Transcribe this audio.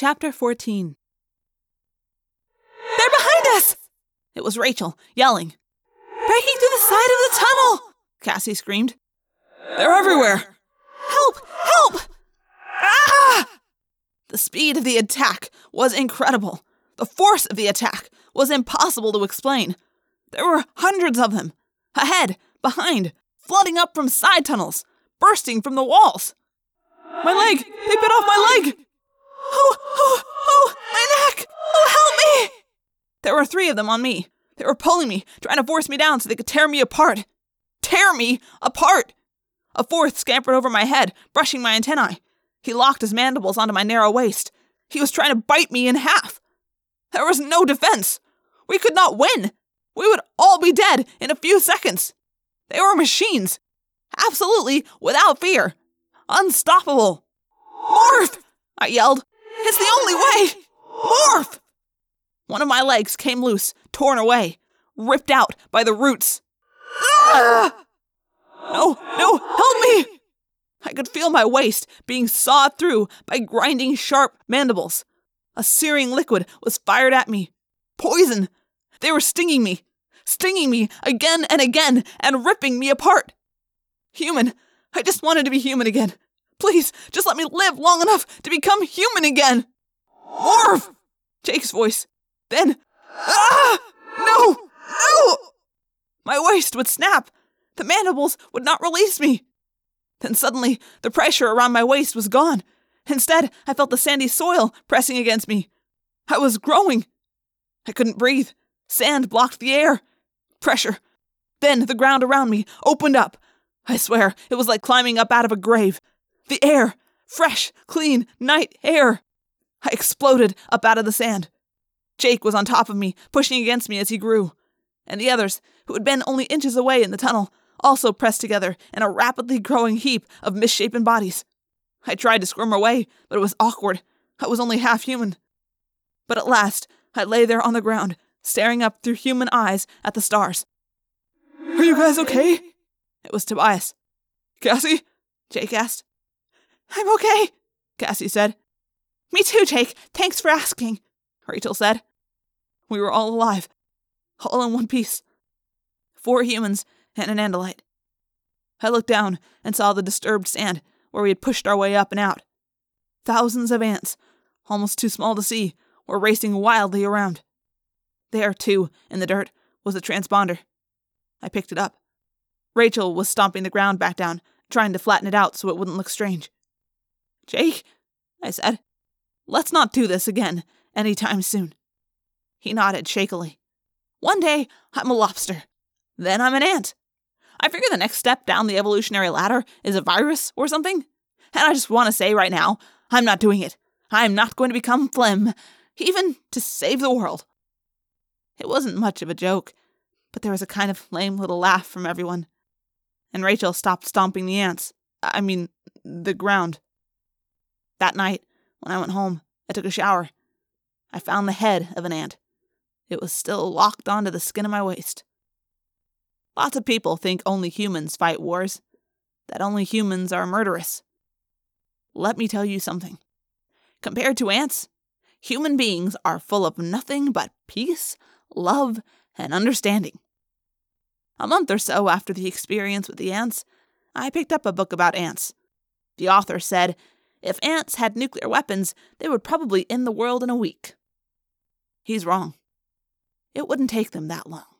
Chapter 14. They're behind us! It was Rachel, yelling. Breaking through the side of the tunnel! Cassie screamed. They're everywhere! Help! Help! Ah! The speed of the attack was incredible. The force of the attack was impossible to explain. There were hundreds of them. Ahead, behind, flooding up from side tunnels, bursting from the walls. My leg! They bit off my leg! Oh, my neck! Oh, help me! There were three of them on me. They were pulling me, trying to force me down so they could tear me apart. Tear me apart! A fourth scampered over my head, brushing my antennae. He locked his mandibles onto my narrow waist. He was trying to bite me in half. There was no defense. We could not win. We would all be dead in a few seconds. They were machines. Absolutely without fear. Unstoppable. Morph! I yelled. It's the only way! Morph! One of my legs came loose, torn away, ripped out by the roots. Ah! No, help me! I could feel my waist being sawed through by grinding sharp mandibles. A searing liquid was fired at me. Poison! They were stinging me again and again and ripping me apart. Human. I just wanted to be human again. Please, just let me live long enough to become human again. Morph! Jake's voice. Then, ah! No! My waist would snap. The mandibles would not release me. Then suddenly, the pressure around my waist was gone. Instead, I felt the sandy soil pressing against me. I was growing. I couldn't breathe. Sand blocked the air. Pressure. Then the ground around me opened up. I swear, it was like climbing up out of a grave. The air. Fresh, clean, night air. I exploded up out of the sand. Jake was on top of me, pushing against me as he grew. And the others, who had been only inches away in the tunnel, also pressed together in a rapidly growing heap of misshapen bodies. I tried to squirm away, but it was awkward. I was only half human. But at last, I lay there on the ground, staring up through human eyes at the stars. Are you guys okay? It was Tobias. Cassie? Jake asked. I'm okay, Cassie said. Me too, Jake. Thanks for asking, Rachel said. We were all alive, all in one piece. 4 humans and an Andalite. I looked down and saw the disturbed sand where we had pushed our way up and out. Thousands of ants, almost too small to see, were racing wildly around. There, too, in the dirt, was a transponder. I picked it up. Rachel was stomping the ground back down, trying to flatten it out so it wouldn't look strange. Jake, I said, let's not do this again anytime soon. He nodded shakily. One day, I'm a lobster. Then I'm an ant. I figure the next step down the evolutionary ladder is a virus or something. And I just want to say right now, I'm not doing it. I'm not going to become phlegm, even to save the world. It wasn't much of a joke, but there was a kind of lame little laugh from everyone. And Rachel stopped stomping the ants. I mean, the ground. That night, when I went home, I took a shower. I found the head of an ant. It was still locked onto the skin of my waist. Lots of people think only humans fight wars, that only humans are murderous. Let me tell you something. Compared to ants, human beings are full of nothing but peace, love, and understanding. A month or so after the experience with the ants, I picked up a book about ants. The author said, if ants had nuclear weapons, they would probably end the world in a week. He's wrong. It wouldn't take them that long.